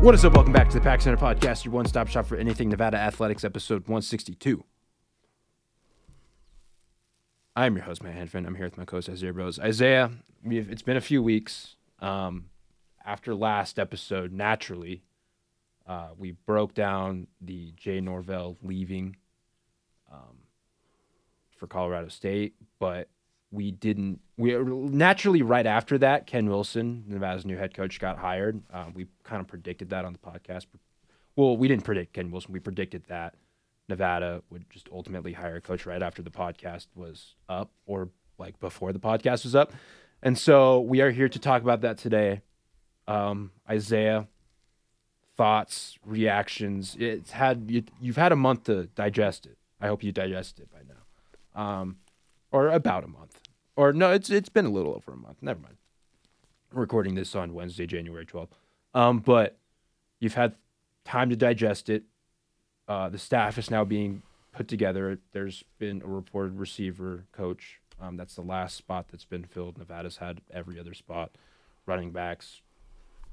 What is up? Welcome back to the Pack Center Podcast, your one-stop shop for anything Nevada Athletics, episode 162. I'm your host, Matt Hanfin. I'm here with my co-host, Isaiah Rose. Isaiah, it's been a few weeks. After last episode, naturally, we broke down the Jay Norvell leaving for Colorado State, but we naturally, right after that, Ken Wilson, Nevada's new head coach, got hired. We kind of predicted that on the podcast. Well, we didn't predict Ken Wilson. We predicted that Nevada would just ultimately hire a coach right after the podcast was up, or like before the podcast was up. And so we are here to talk about that today. Isaiah, thoughts, reactions. You've had a month to digest it. I hope you digest it by now. Or about a month. Or no, it's been a little over a month. Never mind. I'm recording this on Wednesday, January 12th. But you've had time to digest it. The staff is now being put together. There's been a reported receiver coach. That's the last spot that's been filled. Nevada's had every other spot. Running backs,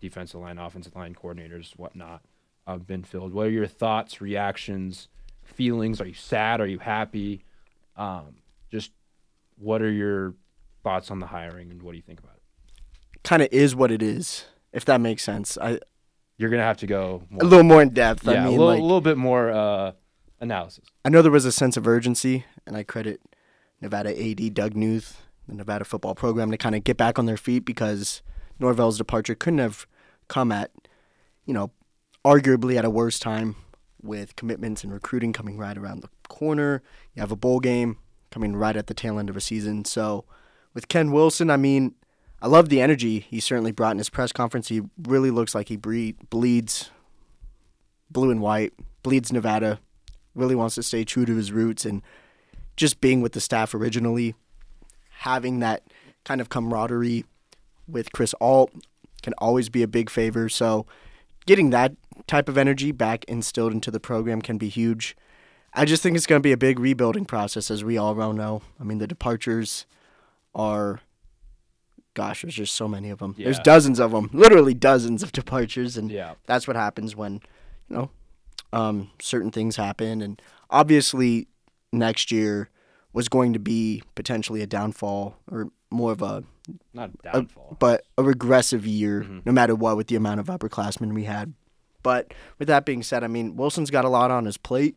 defensive line, offensive line coordinators, whatnot, have been filled. What are your thoughts, reactions, feelings? Are you sad? Are you happy? Just what are your thoughts on the hiring and what do you think about it? Kind of is what it is, if that makes sense. You're going to have to go a little more in depth. Yeah, a little bit more analysis. I know there was a sense of urgency, and I credit Nevada AD Doug Knuth, the Nevada football program, to kind of get back on their feet, because Norvell's departure couldn't have come at, arguably at a worse time, with commitments and recruiting coming right around the corner. You have a bowl game coming right at the tail end of a season. So with Ken Wilson, I love the energy he certainly brought in his press conference. He really looks like he bleeds blue and white, bleeds Nevada, really wants to stay true to his roots, and just being with the staff originally, having that kind of camaraderie with Chris Ault can always be a big favor. So getting that type of energy back instilled into the program can be huge. I just think it's going to be a big rebuilding process, as we all well know. The departures are... Gosh, there's just so many of them. Yeah. There's dozens of them, literally dozens of departures, and that's what happens when, certain things happen. And obviously, next year was going to be potentially a downfall, or more of a not downfall, but a regressive year, no matter what, with the amount of upperclassmen we had. But with that being said, Wilson's got a lot on his plate,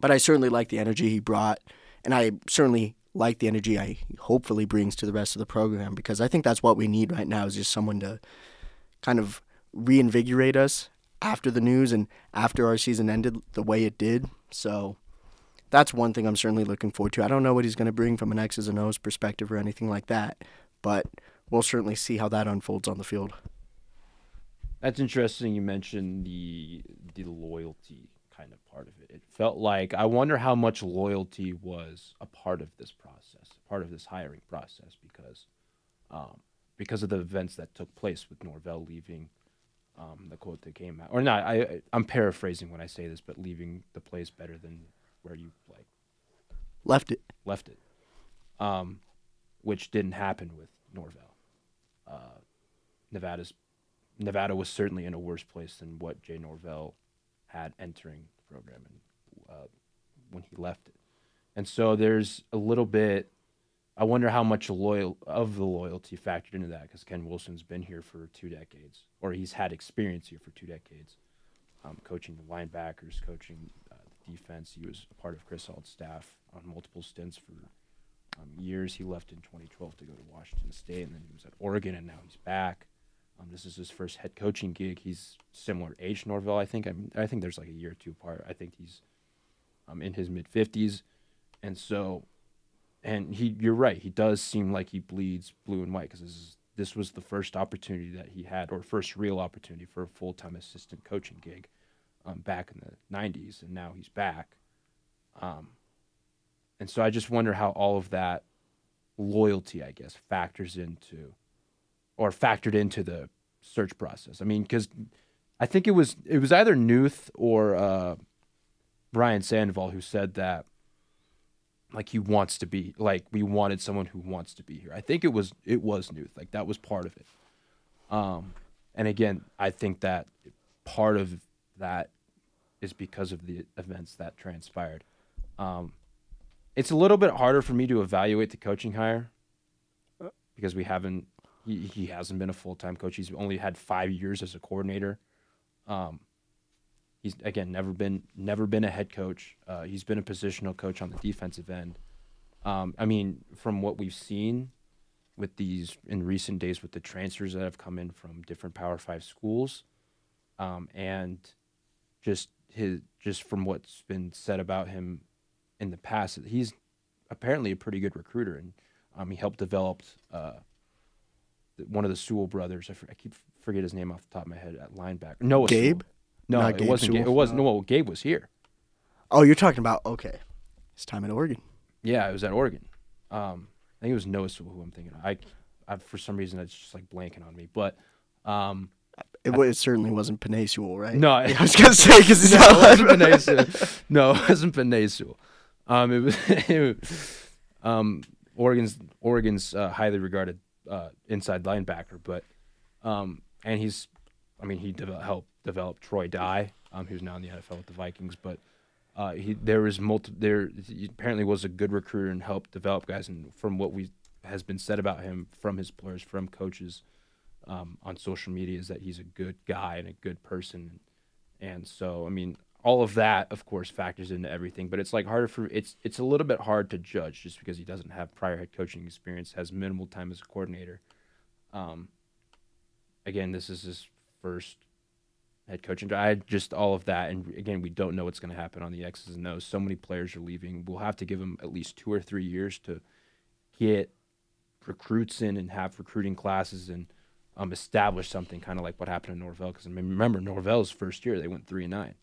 but I certainly like the energy he brought, and I certainly like the energy I hopefully brings to the rest of the program, because I think that's what we need right now, is just someone to kind of reinvigorate us after the news and after our season ended the way it did. So that's one thing I'm certainly looking forward to. I don't know what he's going to bring from an X's and O's perspective or anything like that, but we'll certainly see how that unfolds on the field. That's interesting. You mentioned the loyalty kind of part of it. It felt like, I wonder how much loyalty was a part of this process, part of this hiring process, because of the events that took place with Norvell leaving, the quote that came out, or not. I'm paraphrasing when I say this, but leaving the place better than where you left it, which didn't happen with Norvell. Nevada was certainly in a worse place than what Jay Norvell had entering the program and when he left it. And so there's a little bit, I wonder how much of the loyalty factored into that, because Ken Wilson's been here for 2 decades, or he's had experience here for 2 decades, coaching the linebackers, coaching the defense. He was a part of Chris Ault's staff on multiple stints for years. He left in 2012 to go to Washington State, and then he was at Oregon, and now he's back. This is his first head coaching gig. He's similar age Norvell, I think. I think there's like a year or two apart. I think he's in his mid-50s. And so, you're right. He does seem like he bleeds blue and white, because this was the first opportunity that he had, or first real opportunity for a full-time assistant coaching gig back in the 90s, and now he's back. And so I just wonder how all of that loyalty, I guess, factored into the search process. Because I think it was either Knuth or Brian Sandoval who said that, like, he wants to be, like, we wanted someone who wants to be here. I think it was Knuth. Like, that was part of it. And again, I think that part of that is because of the events that transpired. It's a little bit harder for me to evaluate the coaching hire because we haven't. He hasn't been a full-time coach. He's only had 5 years as a coordinator. He's again never been a head coach. He's been a positional coach on the defensive end. I mean, from what we've seen with these in recent days with the transfers that have come in from different Power 5 schools, and just from what's been said about him in the past, he's apparently a pretty good recruiter, and he helped develop one of the Sewell brothers. I keep forget his name off the top of my head at linebacker. Noah Gabe? Sewell. No, not it Gabe wasn't Sewell. Gabe. It wasn't. Well, Gabe was here. Oh, you're talking about okay. His time at Oregon. Yeah, it was at Oregon. I think it was Noah Sewell who I'm thinking of. I for some reason it's just like blanking on me, but it certainly wasn't Panay Sewell, right? No, I was gonna say because it's not Panay Sewell. No, it wasn't Panay Sewell. It was Oregon's highly regarded inside linebacker, but and he's, I mean, he helped develop Troy Dye, who's now in the NFL with the Vikings, but. He apparently was a good recruiter and helped develop guys. And from what has been said about him from his players, from coaches, on social media, is that he's a good guy and a good person. And so, I mean, all of that, of course, factors into everything. But it's like harder for it's a little bit hard to judge just because he doesn't have prior head coaching experience, has minimal time as a coordinator. Again, this is his first head coaching, just all of that, and again, we don't know what's going to happen on the X's and O's. So many players are leaving. We'll have to give them at least 2 or 3 years to get recruits in and have recruiting classes and establish something, kind of like what happened in Norvell. Because I mean, remember Norvell's first year, they went 3-9.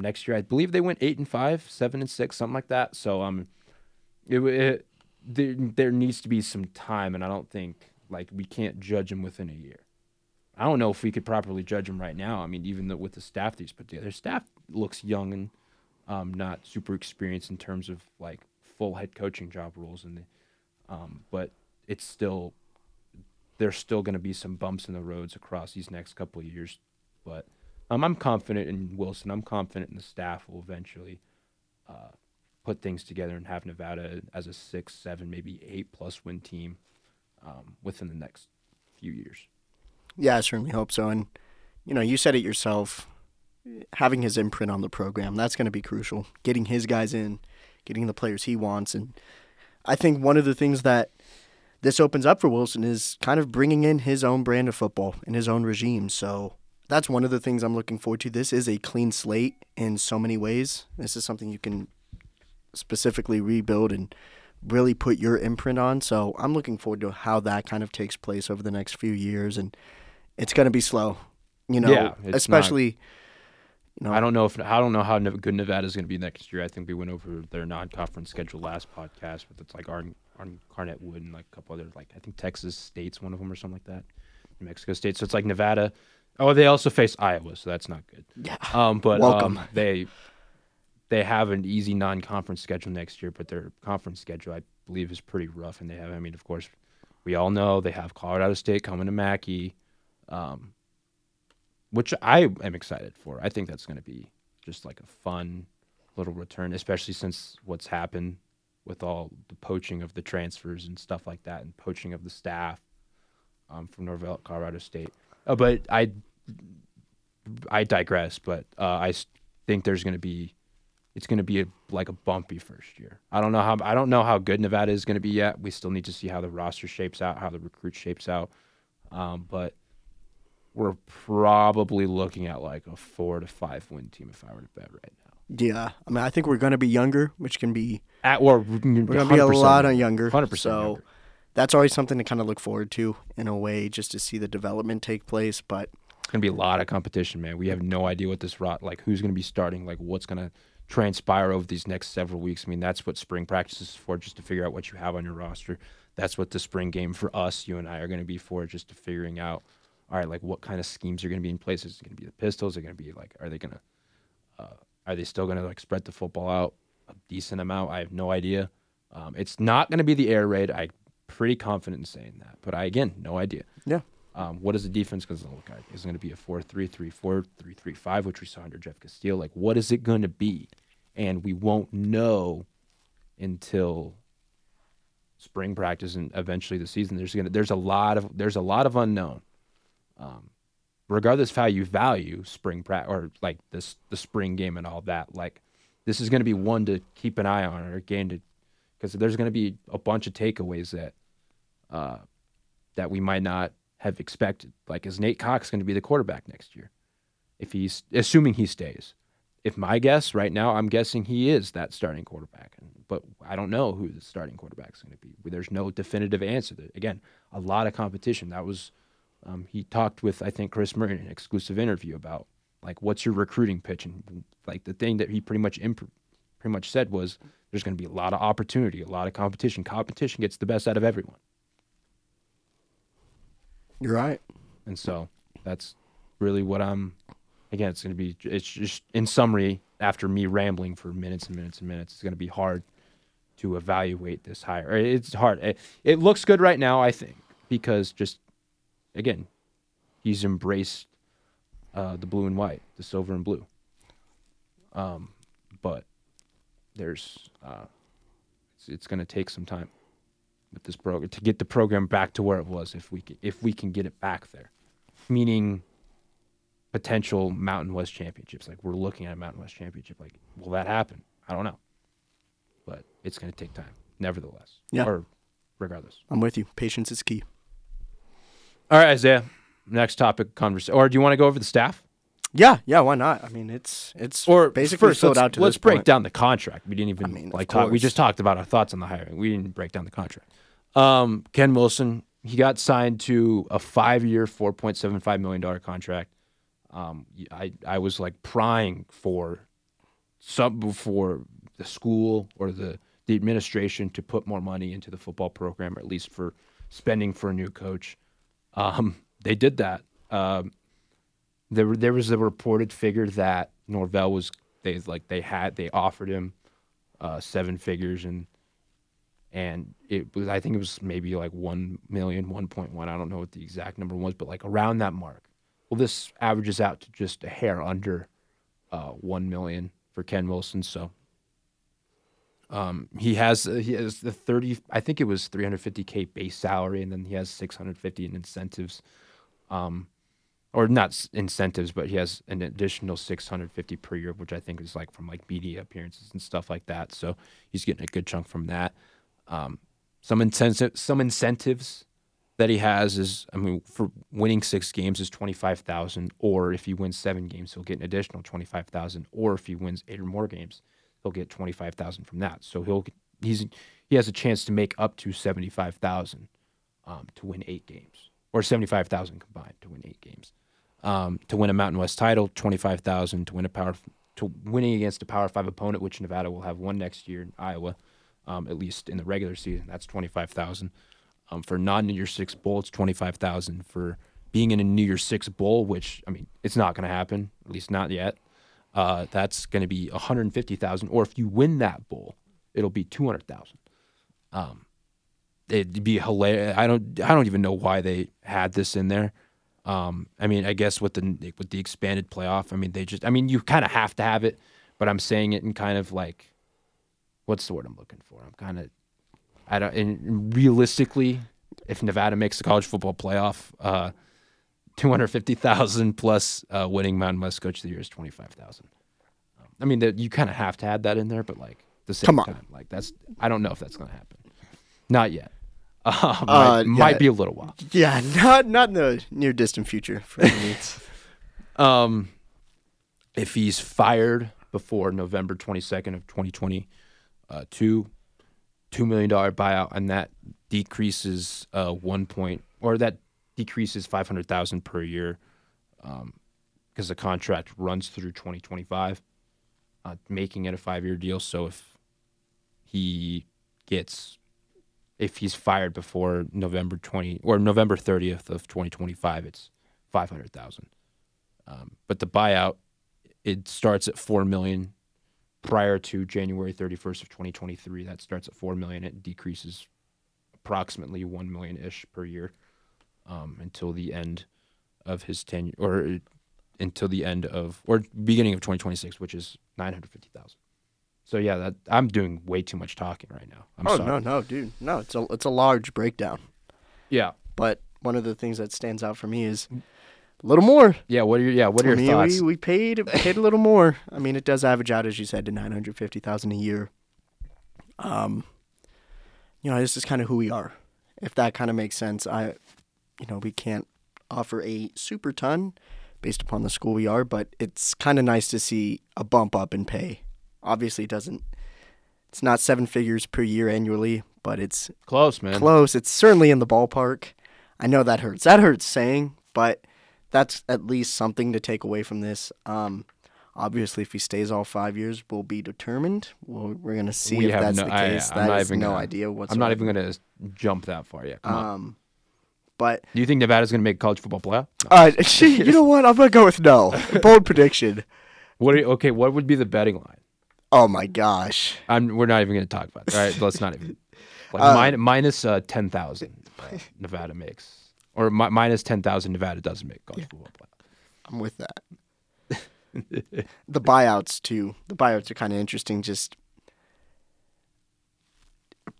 Next year, I believe they went 8-5, 7-6, something like that. So there needs to be some time, and I don't think like we can't judge them within a year. I don't know if we could properly judge him right now. I mean, even with the staff that he's put together, staff looks young and not super experienced in terms of like full head coaching job roles. And but it's still there's still going to be some bumps in the roads across these next couple of years. But I'm confident in Wilson. I'm confident in the staff will eventually put things together and have Nevada as a 6, 7, maybe 8+ win team within the next few years. Yeah, I certainly hope so. And, you know, you said it yourself, having his imprint on the program, that's going to be crucial. Getting his guys in, getting the players he wants. And I think one of the things that this opens up for Wilson is kind of bringing in his own brand of football and his own regime. So that's one of the things I'm looking forward to. This is a clean slate in so many ways. This is something you can specifically rebuild and really put your imprint on. So I'm looking forward to how that kind of takes place over the next few years. And it's going to be slow, you know, yeah, especially, not, you know, I don't know how good Nevada is going to be next year. I think we went over their non-conference schedule last podcast, but it's like Garnett Wood and like a couple other, like I think Texas State's one of them or something like that. New Mexico State. So it's like Nevada. Oh, they also face Iowa. So that's not good. Yeah. But they have an easy non-conference schedule next year, but their conference schedule, I believe, is pretty rough. And they have, I mean, of course, we all know they have Colorado State coming to Mackey, which I am excited for. I think that's going to be just like a fun little return, especially since what's happened with all the poaching of the transfers and stuff like that and poaching of the staff from Norvell at Colorado State. But I digress, but I think there's going to be it's going to be a bumpy first year. I don't know how good Nevada is going to be yet. We still need to see how the roster shapes out, how the recruit shapes out. But we're probably looking at like a 4 to 5 win team if I were to bet right now. Yeah, I mean I think we're going to be younger, which can be we're going to be a lot younger. 100%. So younger. That's always something to kind of look forward to in a way, just to see the development take place. But it's going to be a lot of competition, man. We have no idea what this rot like. Who's going to be starting? Like what's going to transpire over these next several weeks. I mean, that's what spring practice is for, just to figure out what you have on your roster. That's what the spring game for us, you and I, are going to be for, just to figuring out, all right, like what kind of schemes are going to be in place. Is it going to be the Pistols? Are going to be like, are they still going to like spread the football out a decent amount? I have no idea. It's not going to be the air raid. I'm pretty confident in saying that, but I again, no idea. Yeah. What is the defense going to look like? Is it going to be a 4-3-3, 4-3-3-5, which we saw under Jeff Castile? Like, what is it going to be? And we won't know until spring practice and eventually the season. There's a lot of unknown. Regardless of how you value spring practice or like the spring game and all that, like this is going to be one to keep an eye on, or a game to, because there's going to be a bunch of takeaways that that we might not have expected. Like, is Nate Cox going to be the quarterback next year? If he's, assuming he stays. If my guess right now, I'm guessing he is that starting quarterback, but I don't know who the starting quarterback is going to be. There's no definitive answer. Again, a lot of competition. That was, he talked with, I think, Chris Murray in an exclusive interview about, like, what's your recruiting pitch? And, like, the thing that he pretty much said was there's going to be a lot of opportunity, a lot of competition. Competition gets the best out of everyone. You're right. And so that's really what I'm... Again, it's just, in summary, after me rambling for minutes and minutes and minutes, it's going to be hard to evaluate this hire. It's hard. It looks good right now, I think, because just, again, he's embraced the blue and white, the silver and blue. But there's, it's going to take some time with this program to get the program back to where it was, if we can get it back there, meaning potential Mountain West championships. Like, we're looking at a Mountain West championship. Like, will that happen? I don't know. But it's going to take time, nevertheless. Yeah. Or regardless. I'm with you. Patience is key. All right, Isaiah. Next topic, conversation. Or do you want to go over the staff? Yeah, why not? I mean, it's or basically first, sold out to let's this break point. Down the contract. We didn't even, I mean, like, talk. We just talked about our thoughts on the hiring. We didn't break down the contract. Ken Wilson, he got signed to a 5-year, $4.75 million contract. I was like prying for the school or the administration to put more money into the football program, or at least for spending for a new coach. They did that. There was a reported figure that Norvell was, they offered him 7 figures and it was, I think it was maybe like 1 million, 1.1. I don't know what the exact number was, but like around that mark. Well, this averages out to just a hair under $1 million for Ken Wilson. So he has the 30. I think it was $350K base salary, and then he has $650 in incentives, or not incentives, but he has an additional $650 per year, which I think is like from like media appearances and stuff like that. So he's getting a good chunk from that. Some incentives that he has is, I mean, for winning 6 games is $25,000, or if he wins 7 games, he'll get an additional $25,000, or if he wins 8 or more games, he'll get $25,000 from that. So he has a chance to make up to $75,000 to win 8 games, or $75,000 combined to win 8 games. To win a Mountain West title, $25,000 to win winning against a Power 5 opponent, which Nevada will have one next year in Iowa, at least in the regular season. That's $25,000. For non-New Year's 6 bowl, it's $25,000. For being in a New Year's 6 bowl, which, I mean, it's not going to happen, at least not yet, that's going to be $150,000. Or if you win that bowl, it'll be $200,000. It'd be hilarious. I don't even know why they had this in there. I mean, I guess with the expanded playoff, I mean, you kind of have to have it. But I'm saying it in kind of like, what's the word I'm looking for? And realistically, if Nevada makes the college football playoff, $250,000 plus winning Mountain West Coach of the Year is $25,000. I mean, you kind of have to add that in there, but like the same time, like I don't know if that's going to happen. Not yet. Might be a little while. Yeah, not in the near distant future for me. If he's fired before November 22nd of 2022. $2 million buyout, and that decreases $500,000 per year, because the contract runs through 2025, making it a 5-year deal. So if he's fired before November 30th of 2025, it's $500,000. But the buyout, it starts at $4 million. Prior to January 31st of 2023, that starts at $4 million. It decreases approximately $1 million-ish per year until the end of his tenure, or until the end of, or beginning of 2026, which is $950,000. So yeah, that I'm doing way too much talking right now. I'm sorry. No, dude, no, it's a large breakdown. Yeah, but one of the things that stands out for me is a little more. Yeah, what are your thoughts? We paid a little more. I mean, it does average out, as you said, to $950,000 a year. You know, this is kind of who we are. If that kind of makes sense, we can't offer a super ton based upon the school we are, but it's kind of nice to see a bump up in pay. Obviously, it's not seven figures per year annually, but it's close, man. Close. It's certainly in the ballpark. I know that hurts. That hurts saying, but that's at least something to take away from this. Obviously, if he stays all 5 years, will be determined. We're going to see if that's the case. I'm not even going to jump that far yet. But do you think Nevada's going to make college football playoff? No. You know what? I'm going to go with no. Bold prediction. What would be the betting line? Oh my gosh! We're not even going to talk about it. All right, let's not even. Minus 10,000, Nevada makes, or minus 10,000. Nevada doesn't make college football playoff. I'm with that. The buyouts too. The buyouts are kind of interesting. Just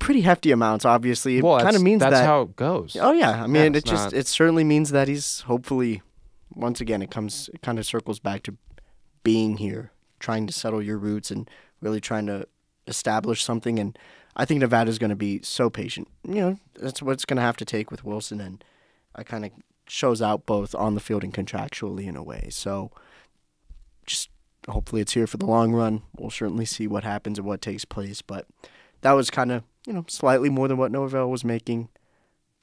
pretty hefty amounts. Obviously, it kind of means that's how it goes. Oh yeah, I mean, it certainly means that he's hopefully, once again, it kind of circles back to being here, trying to settle your roots and really trying to establish something. And I think Nevada's going to be so patient. You know, that's what it's going to have to take with Wilson. And it kind of shows out both on the field and contractually in a way. So just hopefully it's here for the long run. We'll certainly see what happens and what takes place. But that was kind of, slightly more than what Norvell was making.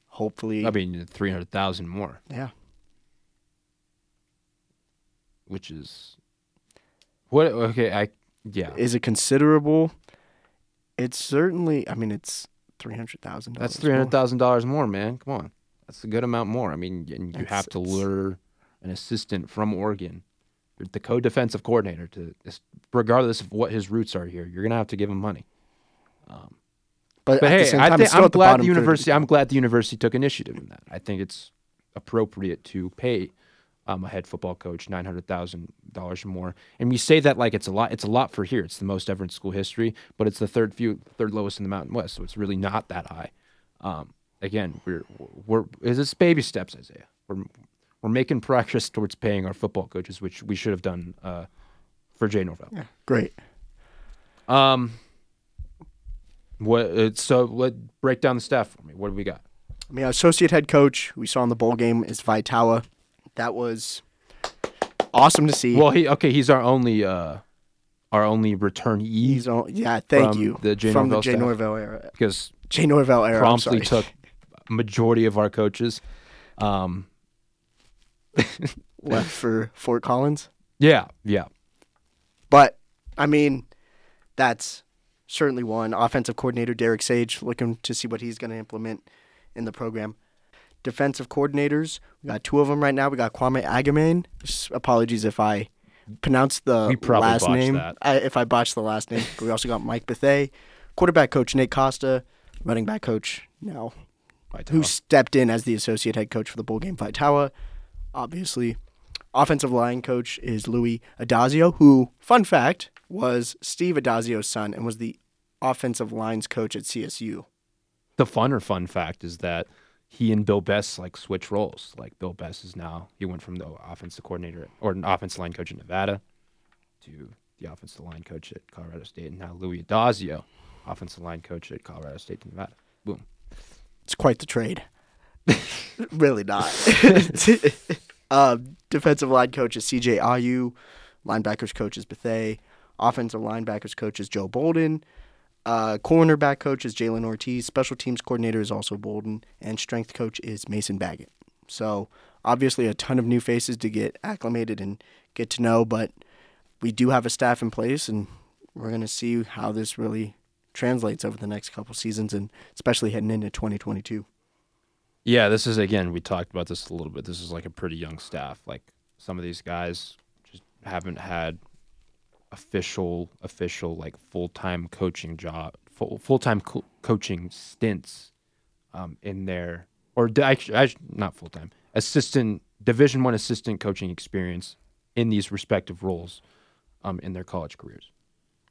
Hopefully. I mean, $300,000 more. Yeah. Which is... Is it considerable? It's certainly, it's $300,000. That's $300,000 more, man. Come on. That's a good amount more. I mean, and you have to lure an assistant from Oregon, the co-defensive coordinator, to regardless of what his roots are here, you're going to have to give him money. But hey, I'm glad the university took initiative in that. I think it's appropriate to pay a head football coach $900,000 more, and we say that like it's a lot. It's a lot for here. It's the most ever in school history, but it's the third lowest in the Mountain West, so it's really not that high. Again, it's baby steps, Isaiah. We're making progress towards paying our football coaches, which we should have done for Jay Norvell. Yeah, great. Break down the staff for me. What do we got? Associate head coach we saw in the bowl game is Vai Taua. That was awesome to see. Well, he's our only returnee. Thank you. From the Jay Norvell era. Because Jay Norvell era promptly took majority of our coaches. Left for Fort Collins. Yeah. But that's certainly one. Offensive coordinator Derek Sage, looking to see what he's going to implement in the program. Defensive coordinators, we got two of them right now. We got Kwame Agamain. Apologies if I pronounced the last name. If I botched the last name. But we also got Mike Bethay, quarterback coach Nate Costa, running back coach now, who stepped in as the associate head coach for the bowl game, Vai Taua, obviously. Offensive line coach is Louis Adazio, who, fun fact, was Steve Adazio's son and was the offensive lines coach at CSU. The fun fact is that he and Bill Best switch roles. Bill Best is now, he went from the offensive coordinator or an offensive line coach in Nevada to the offensive line coach at Colorado State, and now Louis Adazio, offensive line coach at Colorado State to Nevada. Boom. It's quite the trade. Really not. Defensive line coach is CJ Ayu. Linebackers coach is Bethay. Offensive linebackers coach is Joe Bolden. Cornerback coach is Jalen Ortiz. Special teams coordinator is also Bolden. And strength coach is Mason Baggett. So, obviously, a ton of new faces to get acclimated and get to know. But we do have a staff in place, and we're going to see how this really translates over the next couple seasons, and especially heading into 2022. Yeah, this is, again, we talked about this a little bit. This is a pretty young staff. Some of these guys just haven't had official full-time coaching job, full-time coaching stints in their or not full-time, assistant, Division I assistant coaching experience in these respective roles in their college careers.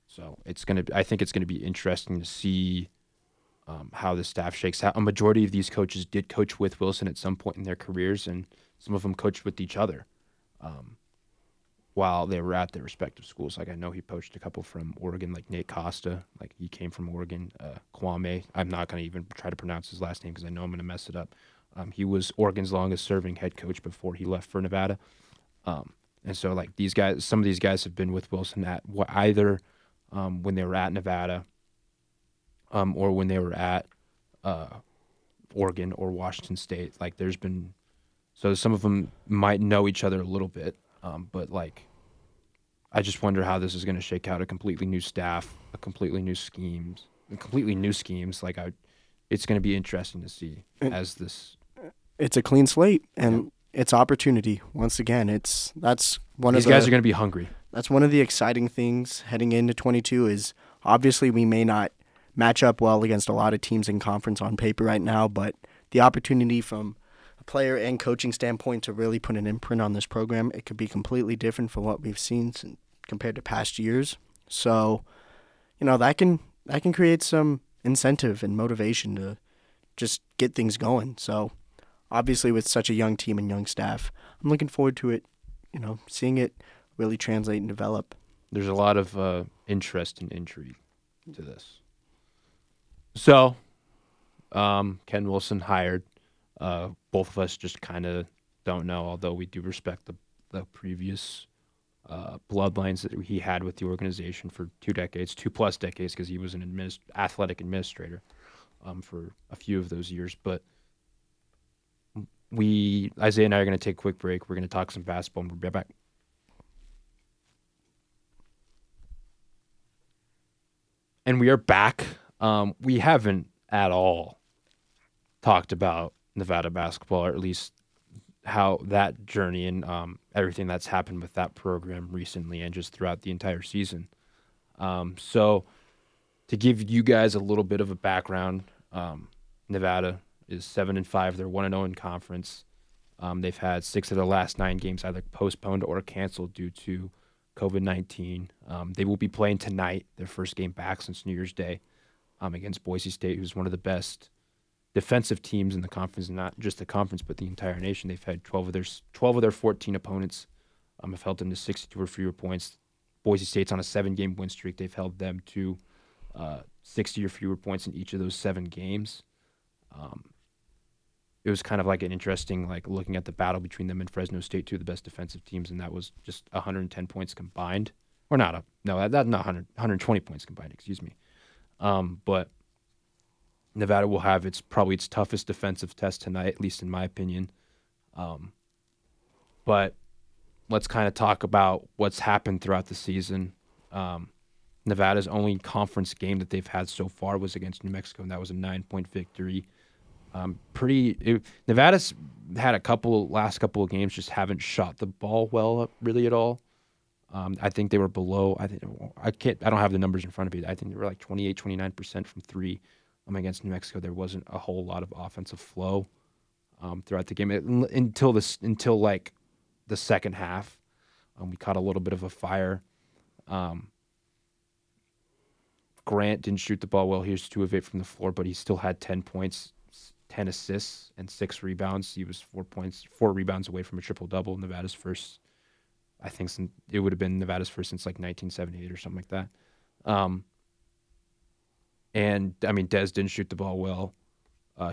So it's going to, I think it's going to be interesting to see how the staff shakes out. A majority of these coaches did coach with Wilson at some point in their careers, and some of them coached with each other while they were at their respective schools. Like I know he poached a couple from Oregon, like Nate Costa, like he came from Oregon. Kwame, I'm not going to even try to pronounce his last name because I know I'm going to mess it up. He was Oregon's longest serving head coach before he left for Nevada. And so like these guys, some of these guys have been with Wilson at either when they were at Nevada or when they were at Oregon or Washington State. Like there's been, so some of them might know each other a little bit, but like I just wonder how this is going to shake out. A completely new staff, a completely new schemes, Like it's going to be interesting to see as this. It's a clean slate, and it's opportunity. Once again, these guys are going to be hungry. That's one of the exciting things heading into 22 is obviously we may not match up well against a lot of teams in conference on paper right now, but the opportunity from a player and coaching standpoint to really put an imprint on this program, it could be completely different from what we've seen compared to past years. So, you know, that can create some incentive and motivation to just get things going. So, obviously, with such a young team and young staff, I'm looking forward to it, you know, seeing it really translate and develop. There's a lot of interest and intrigue to this. So, Ken Wilson hired. Both of us just kind of don't know, although we do respect the previous bloodlines that he had with the organization for 2 plus decades, because he was an athletic administrator for a few of those years. But Isaiah and I are going to take a quick break. We're going to talk some basketball, and we'll be back. And we are back. We haven't at all talked about Nevada basketball, or at least how that journey and everything that's happened with that program recently and just throughout the entire season. So to give you guys a little bit of a background, Nevada is 7-5. They're 1-0 in conference. They've had 6 of their last 9 games either postponed or canceled due to COVID-19. They will be playing tonight, their first game back since New Year's Day, against Boise State, who's one of the best defensive teams in the conference, not just the conference, but the entire nation. They've had 12 of their 14 opponents have held them to 62 or fewer points. Boise State's on a 7-game win streak. They've held them to 60 or fewer points in each of those 7 games. It was kind of like an interesting, like looking at the battle between them and Fresno State, two of the best defensive teams, and that was just 110 points combined, or not? Not 120 points combined. Excuse me. But Nevada will have its toughest defensive test tonight, at least in my opinion. But let's kind of talk about what's happened throughout the season. Nevada's only conference game that they've had so far was against New Mexico, and that was a 9-point victory. Nevada's had last couple of games just haven't shot the ball well really at all. I think they were below. I don't have the numbers in front of me. I think they were like 28, 29% from three. Against New Mexico, there wasn't a whole lot of offensive flow throughout the game until like the second half. We caught a little bit of a fire. Grant didn't shoot the ball well. He was 2 of 8 from the floor, but he still had 10 points, 10 assists, and 6 rebounds. He was 4 rebounds away from a triple-double. Nevada's first, I think, it would have been Nevada's first since like 1978 or something like that. Dez didn't shoot the ball well.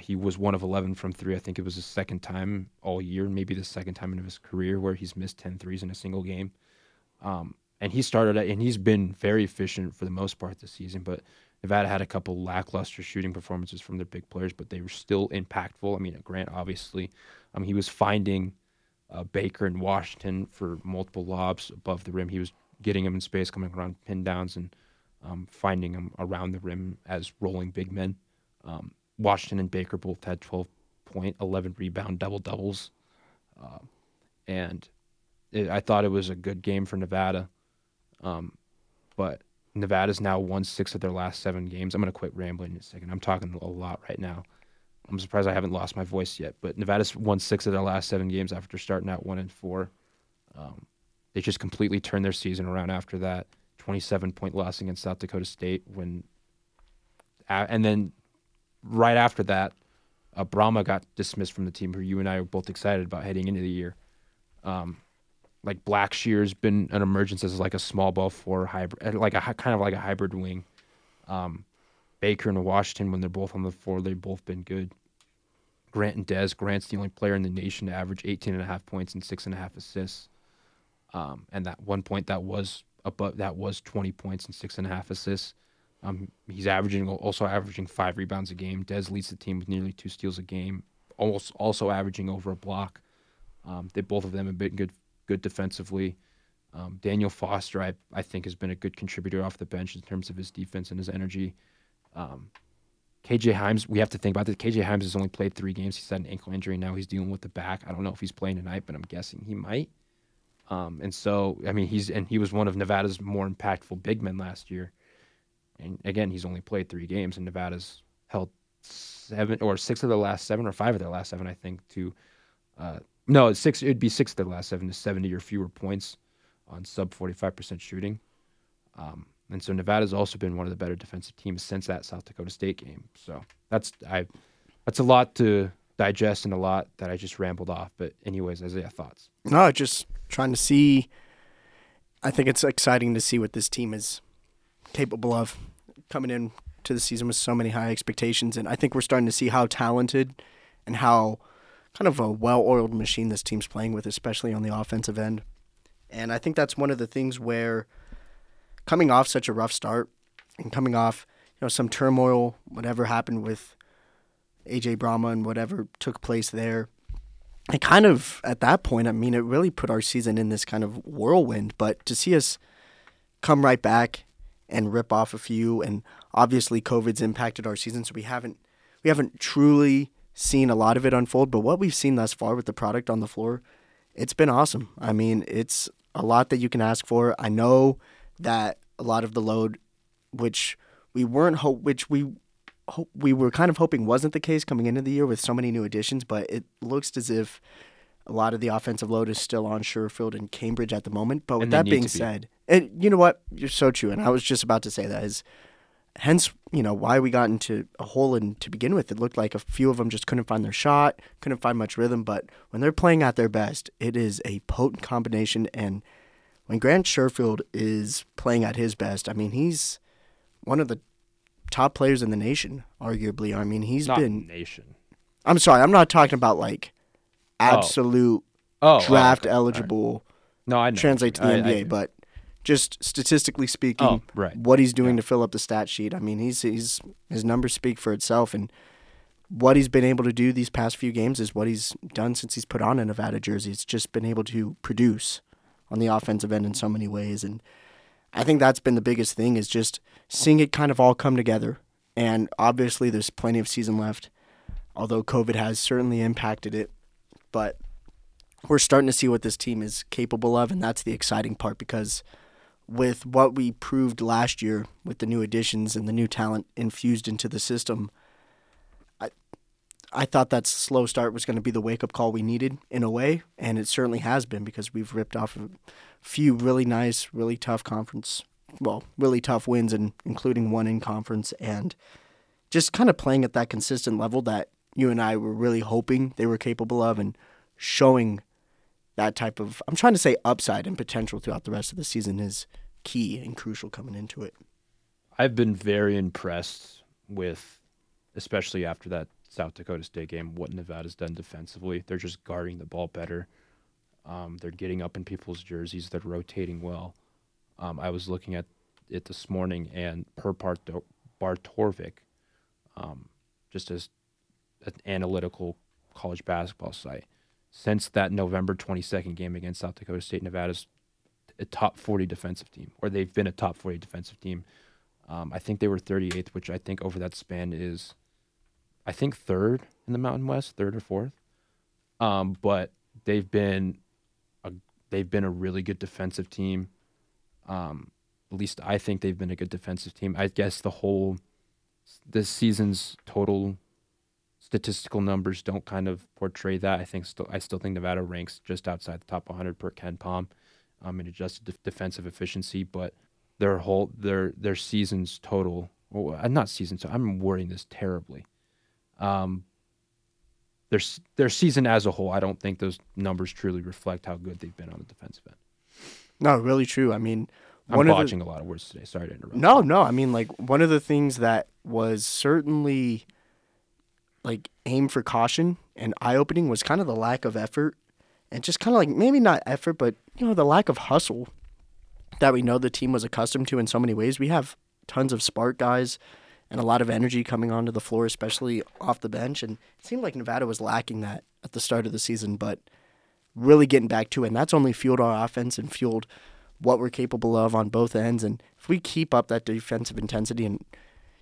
He was 1 of 11 from 3. I think it was his second time all year, maybe the second time in his career where he's missed 10 threes in a single game. And he's been very efficient for the most part this season, but Nevada had a couple lackluster shooting performances from their big players, but they were still impactful. Grant, obviously, he was finding Baker and Washington for multiple lobs above the rim. He was getting him in space, coming around pin downs, and finding them around the rim as rolling big men. Washington and Baker both had 12-point, 11-rebound double-doubles. I thought it was a good game for Nevada. But Nevada's now won 6 of their last 7 games. I'm going to quit rambling in a second. I'm talking a lot right now. I'm surprised I haven't lost my voice yet, but Nevada's won 6 of their last 7 games after starting out 1-4. They just completely turned their season around after that 27-point loss against South Dakota State. And then right after that, Bramah got dismissed from the team, who you and I were both excited about heading into the year. Like Blackshear's been an emergence as like a small ball four hybrid, like a kind of like a hybrid wing. Baker and Washington, when they're both on the floor, they've both been good. Grant and Dez. Grant's the only player in the nation to average 18.5 points and 6.5 assists. And that 1 point that was 20 points and 6.5 assists. He's also averaging 5 rebounds a game. Dez leads the team with nearly 2 steals a game, almost also averaging over a block. They both of them have been good defensively. Daniel Foster, I think, has been a good contributor off the bench in terms of his defense and his energy. K.J. Himes, we have to think about this. K.J. Himes has only played 3 games. He's had an ankle injury. Now he's dealing with the back. I don't know if he's playing tonight, but I'm guessing he might. And so, I mean, he was one of Nevada's more impactful big men last year. And again, he's only played 3 games, and Nevada's held 6 of their last 7, or 5 of their last 7, I think, to no, it's 6. It'd be 6 of their last 7 to 70 or fewer points on sub 45% shooting. And so Nevada's also been one of the better defensive teams since that South Dakota State game. So that's a lot to digest and a lot that I just rambled off. But anyways, Isaiah, thoughts? No, just trying to see. I think it's exciting to see what this team is capable of coming in to the season with so many high expectations. And I think we're starting to see how talented and how kind of a well-oiled machine this team's playing with, especially on the offensive end. And I think that's one of the things where coming off such a rough start and coming off, some turmoil, whatever happened with AJ Bramah and whatever took place there, it kind of, at that point, I mean, it really put our season in this kind of whirlwind. But to see us come right back and rip off a few, and obviously COVID's impacted our season, so we haven't truly seen a lot of it unfold. But what we've seen thus far with the product on the floor, it's been awesome. I mean, it's a lot that you can ask for. I know that a lot of the load, which we were kind of hoping wasn't the case coming into the year with so many new additions, but it looks as if a lot of the offensive load is still on Sherfield and Cambridge at the moment. But with that being said, and you know what? You're so true. And I was just about to say that is hence, why we got into a hole and to begin with. It looked like a few of them just couldn't find their shot, couldn't find much rhythm. But when they're playing at their best, it is a potent combination. And when Grant Sherfield is playing at his best, I mean, he's one of the top players in the nation, arguably. I mean, he's not been nation. I'm sorry, I'm not talking about like absolute draft eligible. Right. No, I know. Translate to the NBA, but just statistically speaking, what he's doing to fill up the stat sheet. I mean, he's his numbers speak for itself, and what he's been able to do these past few games is what he's done since he's put on a Nevada jersey. It's just been able to produce on the offensive end in so many ways. And I think that's been the biggest thing, is just seeing it kind of all come together. And obviously there's plenty of season left, although COVID has certainly impacted it. But we're starting to see what this team is capable of, and that's the exciting part, because with what we proved last year with the new additions and the new talent infused into the system, I thought that slow start was going to be the wake-up call we needed in a way, and it certainly has been, because we've ripped off a few really nice, really tough wins, and including one in conference, and just kind of playing at that consistent level that you and I were really hoping they were capable of, and showing that type of, I'm trying to say, upside and potential throughout the rest of the season is key and crucial coming into it. I've been very impressed with, especially after that South Dakota State game, what Nevada's done defensively. They're just guarding the ball better. They're getting up in people's jerseys. They're rotating well. I was looking at it this morning, and per Bartorvik, just as an analytical college basketball site, since that November 22nd game against South Dakota State, Nevada's a top 40 defensive team, or they've been a top 40 defensive team. I think they were 38th, which I think over that span is, I think, 3rd in the Mountain West, 3rd or 4th. But they've been a really good defensive team. At least I think they've been a good defensive team. I guess the season's total statistical numbers don't kind of portray that. I still think Nevada ranks just outside the top 100 per KenPom in adjusted defensive efficiency, but their season's total. Well, not season, so I'm wording this terribly. Their season as a whole, I don't think those numbers truly reflect how good they've been on the defensive end. No, really true. I mean, I'm watching a lot of words today. Sorry to interrupt. No. I mean, like, one of the things that was certainly like aim for caution and eye opening was kind of the lack of effort, and just kind of like maybe not effort, but you know, the lack of hustle that we know the team was accustomed to in so many ways. We have tons of spark guys and a lot of energy coming onto the floor, especially off the bench. And it seemed like Nevada was lacking that at the start of the season, but really getting back to it. And that's only fueled our offense and fueled what we're capable of on both ends. And if we keep up that defensive intensity and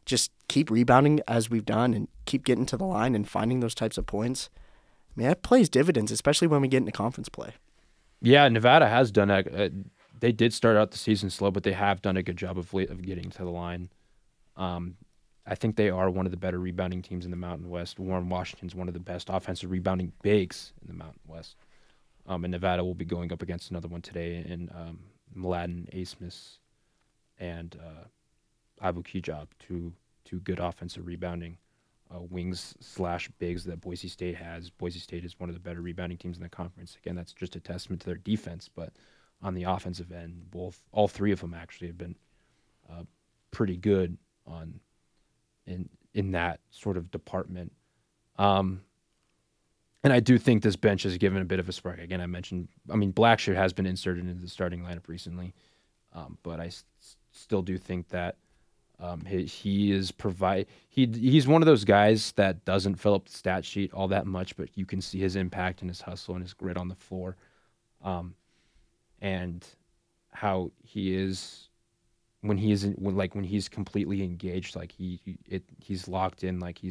just keep rebounding as we've done and keep getting to the line and finding those types of points, I mean, that plays dividends, especially when we get into conference play. Yeah, Nevada has done that. They did start out the season slow, but they have done a good job of getting to the line. I think they are one of the better rebounding teams in the Mountain West. Warren Washington's one of the best offensive rebounding bigs in the Mountain West. And Nevada will be going up against another one today in Mladen Asmus and Abu Kijab, two good offensive rebounding wings / bigs that Boise State has. Boise State is one of the better rebounding teams in the conference. Again, that's just a testament to their defense, but on the offensive end, all three of them actually have been pretty good in that sort of department. And I do think this bench has given a bit of a spark. Again, I mean, Blackshear has been inserted into the starting lineup recently, but I still do think that he's one of those guys that doesn't fill up the stat sheet all that much, but you can see his impact and his hustle and his grit on the floor. And how he is when he's completely engaged, like he's locked in, like he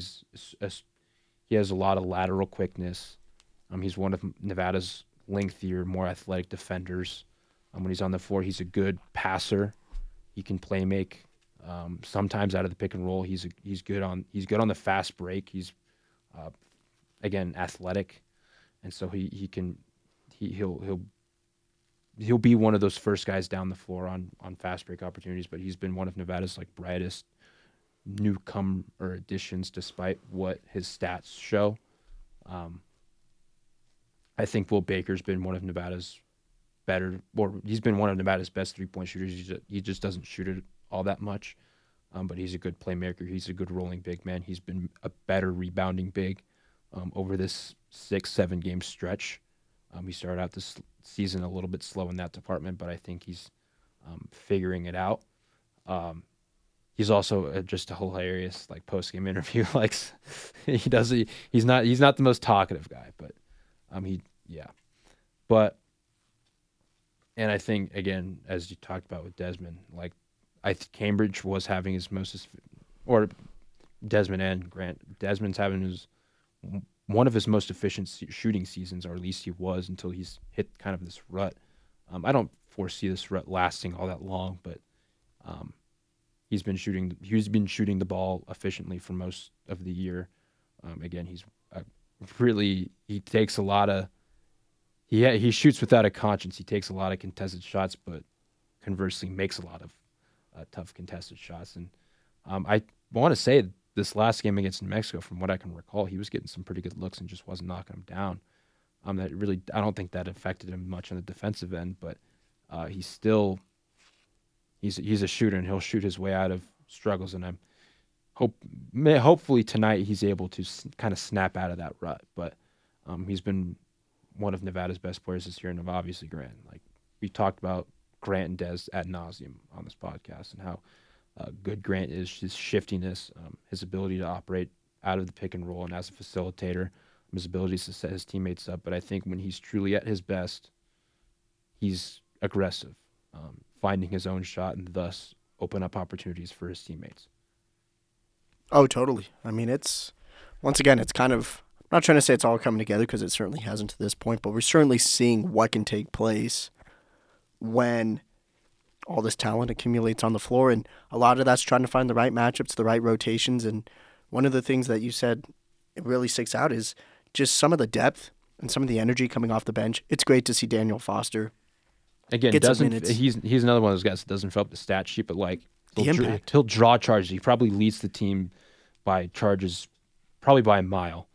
has a lot of lateral quickness. He's one of Nevada's lengthier, more athletic defenders. When he's on the floor, he's a good passer. He can play make. Sometimes out of the pick and roll, he's good on the fast break. He's again athletic, and so he'll be one of those first guys down the floor on fast break opportunities, but he's been one of Nevada's like brightest newcomer additions, despite what his stats show. I think Will Baker's been one of Nevada's he's been one of Nevada's best 3-point shooters. He just doesn't shoot it all that much, but he's a good playmaker. He's a good rolling big man. He's been a better rebounding big over this 6-7 game stretch. He started out this season a little bit slow in that department, but I think he's figuring it out. He's also just a hilarious like post-game interview. Like he's not the most talkative guy, but and I think again, as you talked about with Desmond, like Cambridge was having his most, or Desmond and Grant. Desmond's having his one of his most efficient shooting seasons, or at least he was until he's hit kind of this rut. I don't foresee this rut lasting all that long, but he's been shooting the ball efficiently for most of the year. Again, he shoots without a conscience. He takes a lot of contested shots, but conversely makes a lot of tough contested shots. And I want to say this last game against New Mexico, from what I can recall, he was getting some pretty good looks and just wasn't knocking them down. I don't think that affected him much on the defensive end, but he's a shooter, and he'll shoot his way out of struggles. And hopefully tonight he's able to kind of snap out of that rut. But he's been one of Nevada's best players this year, and obviously Grant. Like we talked about Grant and Des ad nauseum on this podcast, and how good Grant is, his shiftiness, his ability to operate out of the pick and roll, and as a facilitator, his ability to set his teammates up. But I think when he's truly at his best, he's aggressive, finding his own shot, and thus open up opportunities for his teammates. Oh, totally. I mean, it's kind of, I'm not trying to say it's all coming together, because it certainly hasn't to this point, but we're certainly seeing what can take place when all this talent accumulates on the floor, and a lot of that's trying to find the right matchups, the right rotations. And one of the things that you said really sticks out is just some of the depth and some of the energy coming off the bench. It's great to see Daniel Foster. Again, he's another one of those guys that doesn't fill up the stat sheet, but like he'll draw charges. He probably leads the team by charges, probably by a mile.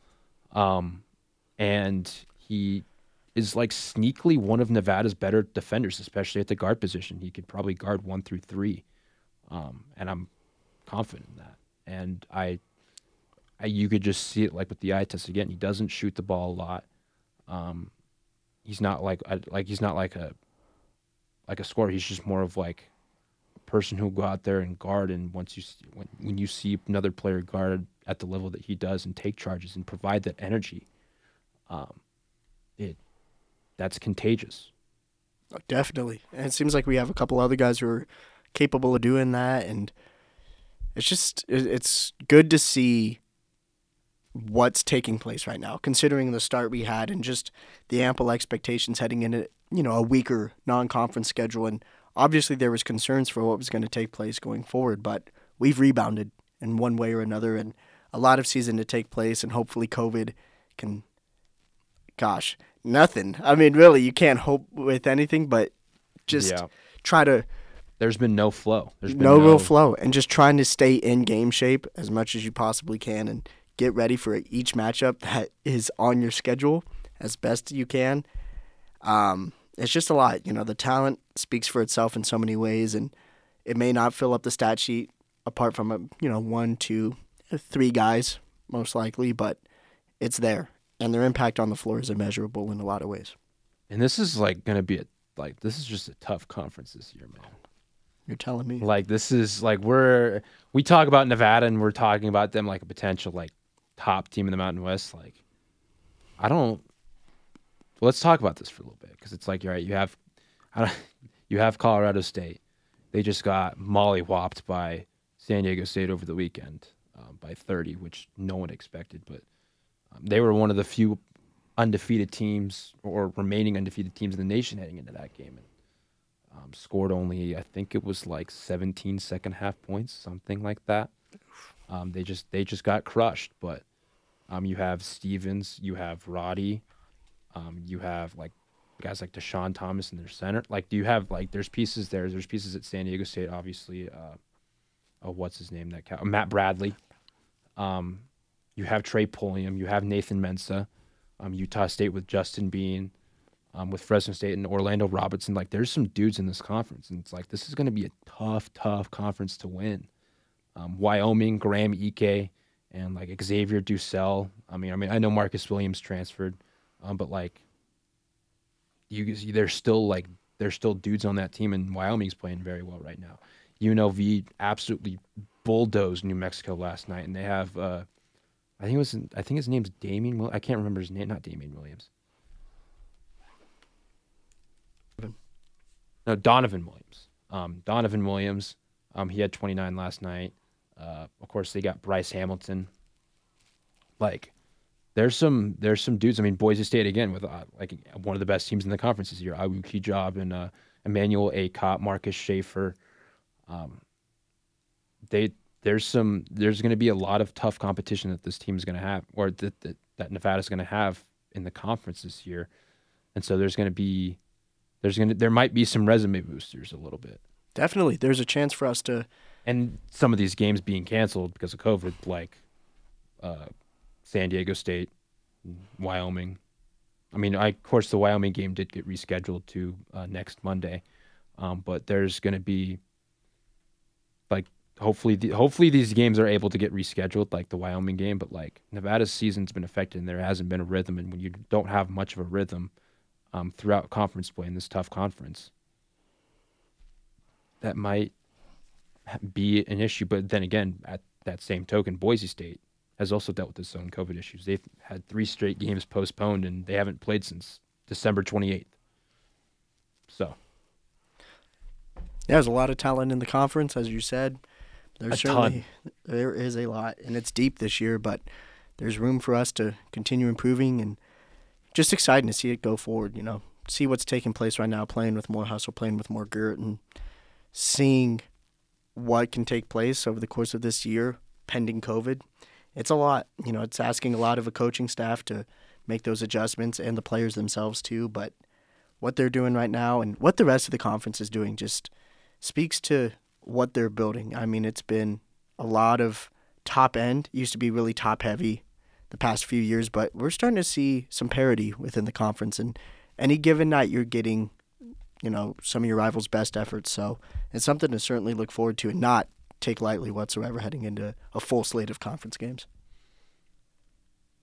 And he is like sneakily one of Nevada's better defenders, especially at the guard position. He could probably guard 1 through 3. And I'm confident in that. And you could just see it like with the eye test again. He doesn't shoot the ball a lot. He's not like a scorer. He's just more of like a person who'll go out there and guard. And when you see another player guard at the level that he does and take charges and provide that energy, that's contagious. Oh, definitely. And it seems like we have a couple other guys who are capable of doing that, and it's good to see what's taking place right now, considering the start we had and just the ample expectations heading into, a weaker non-conference schedule. And obviously there was concerns for what was going to take place going forward, but we've rebounded in one way or another, and a lot of season to take place, and hopefully COVID can, nothing. I mean, really, you can't hope with anything, but just try to. There's been no flow. There's been no real flow, and just trying to stay in game shape as much as you possibly can and get ready for each matchup that is on your schedule as best you can. It's just a lot. The talent speaks for itself in so many ways, and it may not fill up the stat sheet apart from, 1, 2, 3 guys most likely, but it's there. And their impact on the floor is immeasurable in a lot of ways. And this is this is just a tough conference this year, man. You're telling me. We talk about Nevada and we're talking about them like a potential top team in the Mountain West. Let's talk about this for a little bit, because it's you're right. You have Colorado State. They just got mollywhopped by San Diego State over the weekend by 30, which no one expected, but. They were one of the few undefeated teams or remaining undefeated teams in the nation heading into that game, and scored only, I think it was 17 second half points, something like that. They just got crushed. But you have Stevens, you have Roddy, you have guys like Deshaun Thomas in their center. There's pieces there. There's pieces at San Diego State, obviously. What's his name? Matt Bradley. You have Trey Pulliam. You have Nathan Mensah. Utah State with Justin Bean. With Fresno State and Orlando Robinson. There's some dudes in this conference. And it's this is going to be a tough, tough conference to win. Wyoming, Graham Ike, and Xavier Dussel. I mean, I know Marcus Williams transferred. There's still dudes on that team. And Wyoming's playing very well right now. UNLV absolutely bulldozed New Mexico last night. And they have... I think his name's Damien Williams. I can't remember his name. Not Damien Williams. No, Donovan Williams. He had 29 last night. Of course, they got Bryce Hamilton. There's some dudes. I mean, Boise State again with one of the best teams in the conference this year. Iwu Kijab and Emmanuel Acott, Marcus Schaefer. There's going to be a lot of tough competition that this team is going to have, or that Nevada's going to have in the conference this year, and so there might be some resume boosters a little bit. Definitely, there's a chance for us to. And some of these games being canceled because of COVID, San Diego State, Wyoming. I mean, of course, the Wyoming game did get rescheduled to next Monday, but there's going to be Hopefully these games are able to get rescheduled, like the Wyoming game, but Nevada's season's been affected and there hasn't been a rhythm, and when you don't have much of a rhythm throughout conference play in this tough conference, that might be an issue. But then again, at that same token, Boise State has also dealt with its own COVID issues. They've had 3 straight games postponed, and they haven't played since December 28th. So. There's a lot of talent in the conference, as you said. There is a lot, and it's deep this year, but there's room for us to continue improving, and just exciting to see it go forward, see what's taking place right now, playing with more hustle, playing with more grit, and seeing what can take place over the course of this year pending COVID it's a lot. You know, it's asking a lot of a coaching staff to make those adjustments, and the players themselves too. But what they're doing right now and what the rest of the conference is doing just speaks to what they're building. I mean, it's been a lot of top end. It used to be really top heavy the past few years, but we're starting to see some parity within the conference. And any given night, you're getting, you know, some of your rivals' best efforts. So it's something to certainly look forward to and not take lightly whatsoever heading into a full slate of conference games.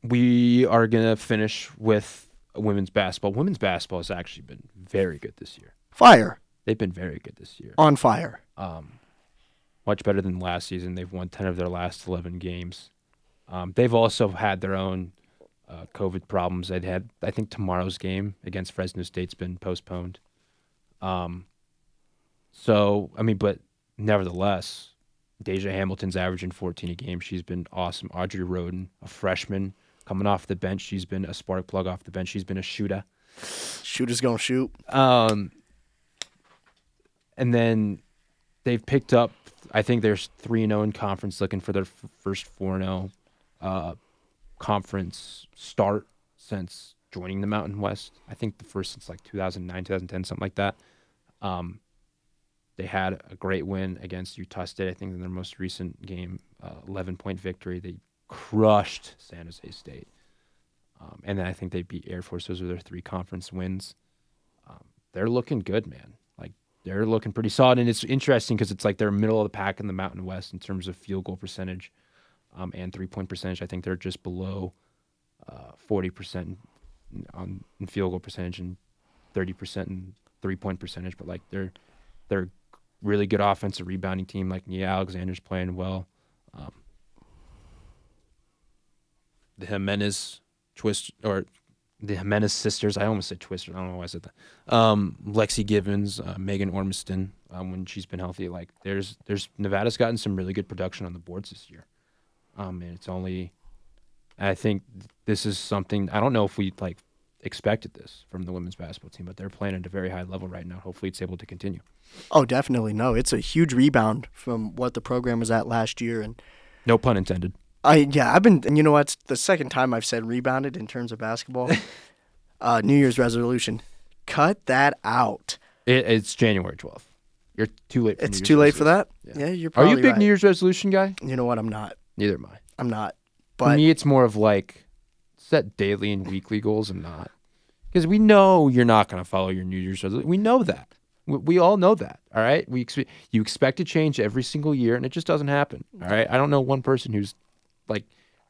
We are going to finish with women's basketball. Women's basketball has actually been very good this year. Fire. They've been very good this year. On fire. Much better than last season. They've won 10 of their last 11 games. They've also had their own COVID problems. They'd had, I think, tomorrow's game against Fresno State's been postponed. But nevertheless, Deja Hamilton's averaging 14 a game. She's been awesome. Audrey Roden, a freshman, coming off the bench. She's been a spark plug off the bench. She's been a shooter. Shooter's going to shoot. And then they've picked up, I think there's 3-0 in conference, looking for their first 4-0 conference start since joining the Mountain West. I think the first since like 2009, 2010, something like that. They had a great win against Utah State, I think, in their most recent game, 11-point victory. They crushed San Jose State. And then I think they beat Air Force. Those were their three conference wins. They're looking good, man. Like, they're looking pretty solid. And it's interesting because it's like they're middle of the pack in the Mountain West in terms of field goal percentage and three-point percentage. I think they're just below 40% in field goal percentage and 30% in three-point percentage. But, like, they're really good offensive rebounding team. Like, yeah, Alexander's playing well. The Jimenez sisters. I almost said Twister. I don't know why I said that. Lexi Gibbons, Megan Ormiston, when she's been healthy. Like, there's Nevada's gotten some really good production on the boards this year. And it's only, I think this is something, I don't know if we like expected this from the women's basketball team, but they're playing at a very high level right now. Hopefully it's able to continue. Oh, definitely. No, it's a huge rebound from what the program was at last year. And no pun intended. And you know what? It's the second time I've said rebounded in terms of basketball. New Year's resolution. Cut that out. It's January 12th. You're too late for It's New Year's too late resolution. For that? Yeah, you're probably Are you a big right. New Year's resolution guy? You know what? I'm not. Neither am I. I'm not. But for me, it's more of like set daily and weekly goals and not. Because we know you're not going to follow your New Year's resolution. We know that. We all know that, all right? You expect to change every single year, and it just doesn't happen, all right? I don't know one person who's like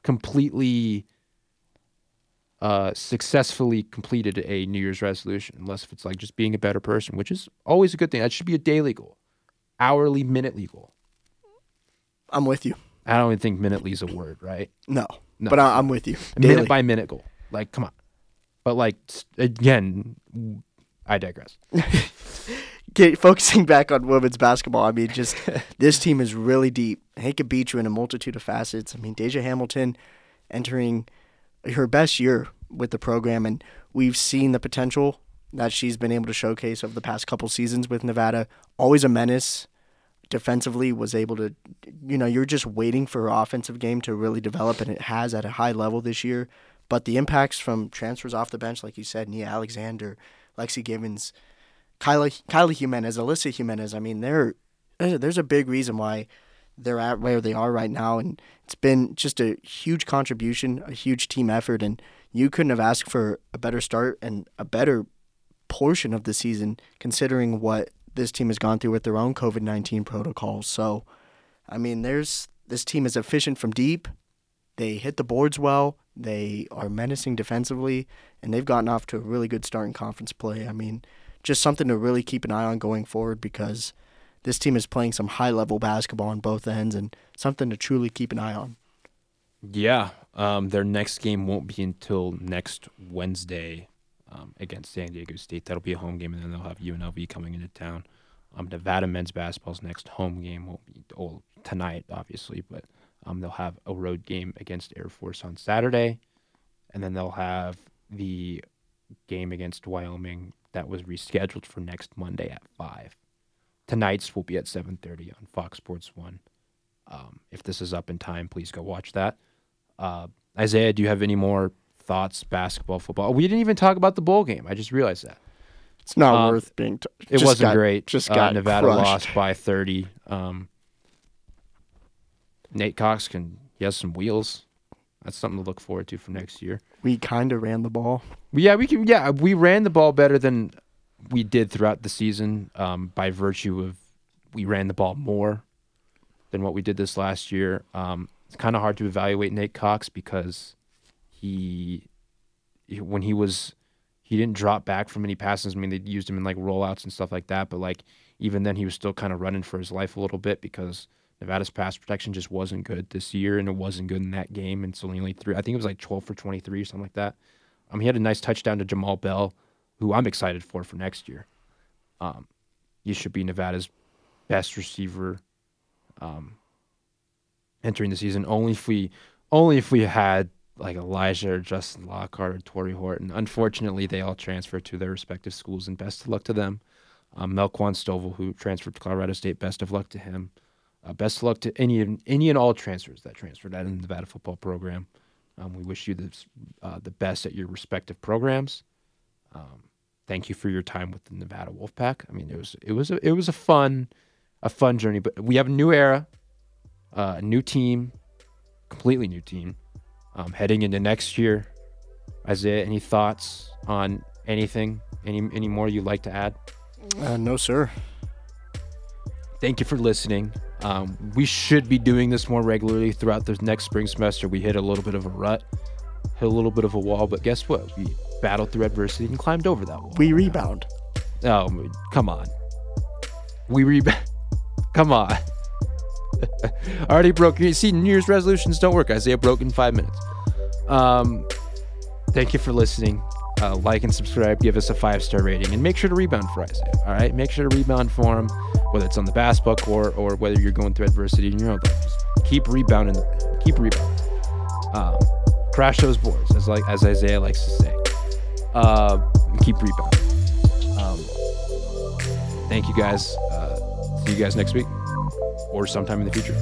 completely successfully completed a New Year's resolution, unless if it's like just being a better person, which is always a good thing. That should be a daily goal, hourly, minutely goal. I'm with you. I don't even think minutely is a word, right? No. But I'm with you. Minute by minute goal. Like, come on. But like, again, I digress. Focusing back on women's basketball, I mean, just this team is really deep. It could beat you in a multitude of facets. I mean, Deja Hamilton entering her best year with the program, and we've seen the potential that she's been able to showcase over the past couple seasons with Nevada. Always a menace. Defensively was able to, you know, you're just waiting for her offensive game to really develop, and it has at a high level this year. But the impacts from transfers off the bench, like you said, Nia Alexander, Lexi Gibbons, Kylie Jimenez, Alyssa Jimenez. I mean, there's a big reason why they're at where they are right now, and it's been just a huge contribution, a huge team effort, and you couldn't have asked for a better start and a better portion of the season considering what this team has gone through with their own COVID-19 protocols. So, I mean, this team is efficient from deep. They hit the boards well. They are menacing defensively, and they've gotten off to a really good start in conference play. I mean, just something to really keep an eye on going forward, because this team is playing some high-level basketball on both ends and something to truly keep an eye on. Yeah. Their next game won't be until next Wednesday against San Diego State. That'll be a home game, and then they'll have UNLV coming into town. Nevada men's basketball's next home game will be tonight, obviously, but they'll have a road game against Air Force on Saturday, and then they'll have the game against Wyoming that was rescheduled for next Monday at 5. Tonight's will be at 7:30 on Fox Sports 1. If this is up in time, please go watch that. Isaiah, do you have any more thoughts, basketball, football? We didn't even talk about the bowl game. I just realized that. It's not worth being – It wasn't great. Just got Nevada crushed. Lost by 30. Nate Cox he has some wheels. That's something to look forward to for next year. We kind of ran the ball. We ran the ball better than we did throughout the season by virtue of we ran the ball more than what we did this last year. It's kind of hard to evaluate Nate Cox because he didn't drop back from any passes. I mean, they used him in like rollouts and stuff like that, but like even then he was still kind of running for his life a little bit because Nevada's pass protection just wasn't good this year, and it wasn't good in that game. And so only I think it was like 12 for 23 or something like that. He had a nice touchdown to Jamal Bell, who I'm excited for next year. He should be Nevada's best receiver entering the season. Only if we had like Elijah or Justin Lockhart or Torrey Horton. Unfortunately, they all transferred to their respective schools, and best of luck to them. Melquan Stovall, who transferred to Colorado State, best of luck to him. Best of luck to any and all transfers that transferred out of the Nevada football program. We wish you the best at your respective programs. Thank you for your time with the Nevada Wolfpack. I mean, it was a fun journey, but we have a new era, a new team, completely new team, heading into next year. Isaiah, any thoughts on anything? Any more you'd like to add? No, sir. Thank you for listening. We should be doing this more regularly throughout the next spring semester. We hit a little bit of a rut, hit a little bit of a wall, but guess what? We battled through adversity and climbed over that wall. We rebound. Oh, come on. We rebound. Come on. Already broke. You see, New Year's resolutions don't work. Isaiah broke in 5 minutes. Thank you for listening. Like and subscribe, give us a 5-star rating, and make sure to rebound for Isaiah. All right, make sure to rebound for him, whether it's on the basketball court or whether you're going through adversity in your own life. Just keep rebounding, crash those boards, as Isaiah likes to say. Keep rebounding. Thank you guys. See you guys next week or sometime in the future.